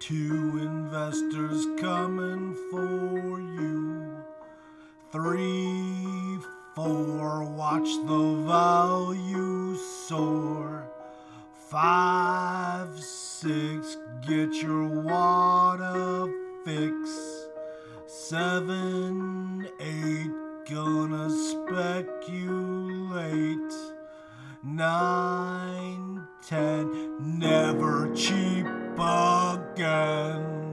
Two investors coming for you. 3, 4, watch the value soar. 5, 6, get your water fix. 7, 8, gonna speculate. 9, 10, never cheap again.